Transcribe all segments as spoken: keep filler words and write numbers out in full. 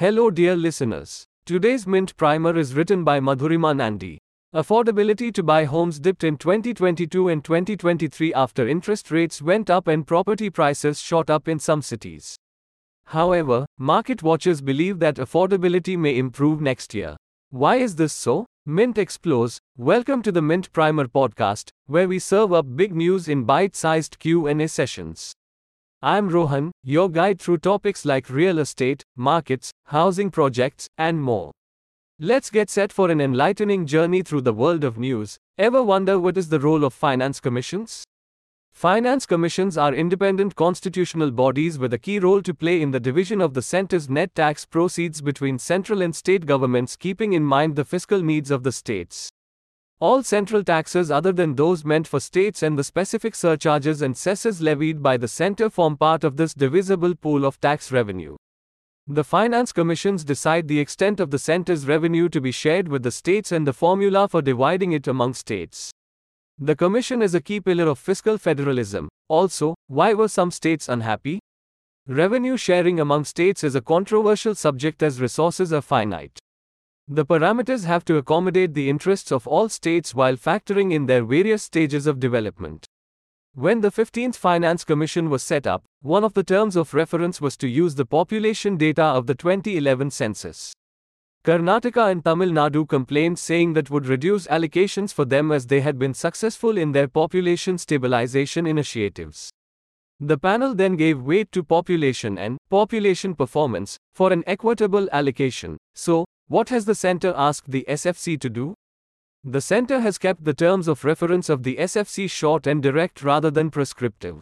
Hello dear listeners. Today's Mint Primer is written by Madhurima Nandi. Affordability to buy homes dipped in twenty twenty-two and twenty twenty-three after interest rates went up and property prices shot up in some cities. However, market watchers believe that affordability may improve next year. Why is this so? Mint explores. Welcome to the Mint Primer podcast, where we serve up big news in bite-sized Q and A sessions. I'm Rohan, your guide through topics like real estate, markets, housing projects, and more. Let's get set for an enlightening journey through the world of news. Ever wonder what is the role of finance commissions? Finance commissions are independent constitutional bodies with a key role to play in the division of the centre's net tax proceeds between central and state governments, keeping in mind the fiscal needs of the states. All central taxes other than those meant for states and the specific surcharges and cesses levied by the centre form part of this divisible pool of tax revenue. The finance commissions decide the extent of the centre's revenue to be shared with the states and the formula for dividing it among states. The commission is a key pillar of fiscal federalism. Also, why were some states unhappy? Revenue sharing among states is a controversial subject as resources are finite. The parameters have to accommodate the interests of all states while factoring in their various stages of development. When the fifteenth Finance Commission was set up, one of the terms of reference was to use the population data of the twenty eleven census. Karnataka and Tamil Nadu complained, saying that would reduce allocations for them as they had been successful in their population stabilization initiatives. The panel then gave weight to population and population performance for an equitable allocation. So, what has the centre asked the S F C to do? The centre has kept the terms of reference of the S F C short and direct rather than prescriptive.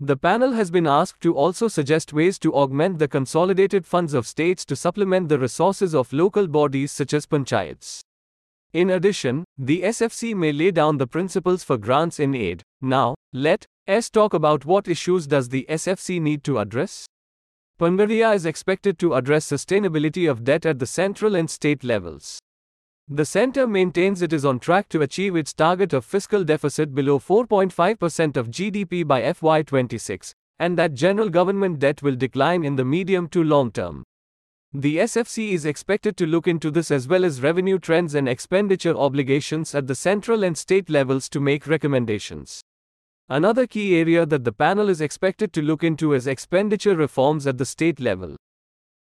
The panel has been asked to also suggest ways to augment the consolidated funds of states to supplement the resources of local bodies such as panchayats. In addition, the S F C may lay down the principles for grants in aid. Now, let's talk about what issues does the S F C need to address? Pangaria is expected to address sustainability of debt at the central and state levels. The centre maintains it is on track to achieve its target of fiscal deficit below four point five percent of G D P by F Y twenty-six, and that general government debt will decline in the medium to long term. The S F C is expected to look into this as well as revenue trends and expenditure obligations at the central and state levels to make recommendations. Another key area that the panel is expected to look into is expenditure reforms at the state level.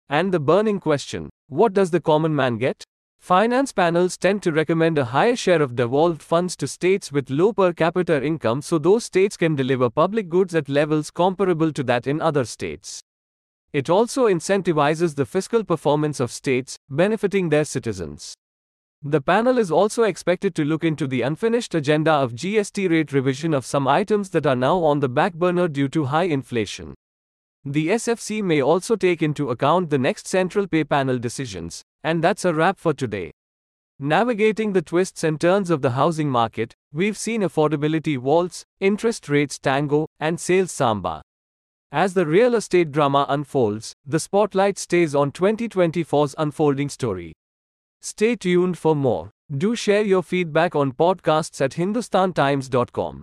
And the burning question, what does the common man get? Finance panels tend to recommend a higher share of devolved funds to states with low per capita income so those states can deliver public goods at levels comparable to that in other states. It also incentivizes the fiscal performance of states, benefiting their citizens. The panel is also expected to look into the unfinished agenda of G S T rate revision of some items that are now on the back burner due to high inflation. The S F C may also take into account the next central pay panel decisions, and that's a wrap for today. Navigating the twists and turns of the housing market, we've seen affordability waltz, interest rates tango, and sales samba. As the real estate drama unfolds, the spotlight stays on twenty twenty-four's unfolding story. Stay tuned for more. Do share your feedback on podcasts at hindustan times dot com.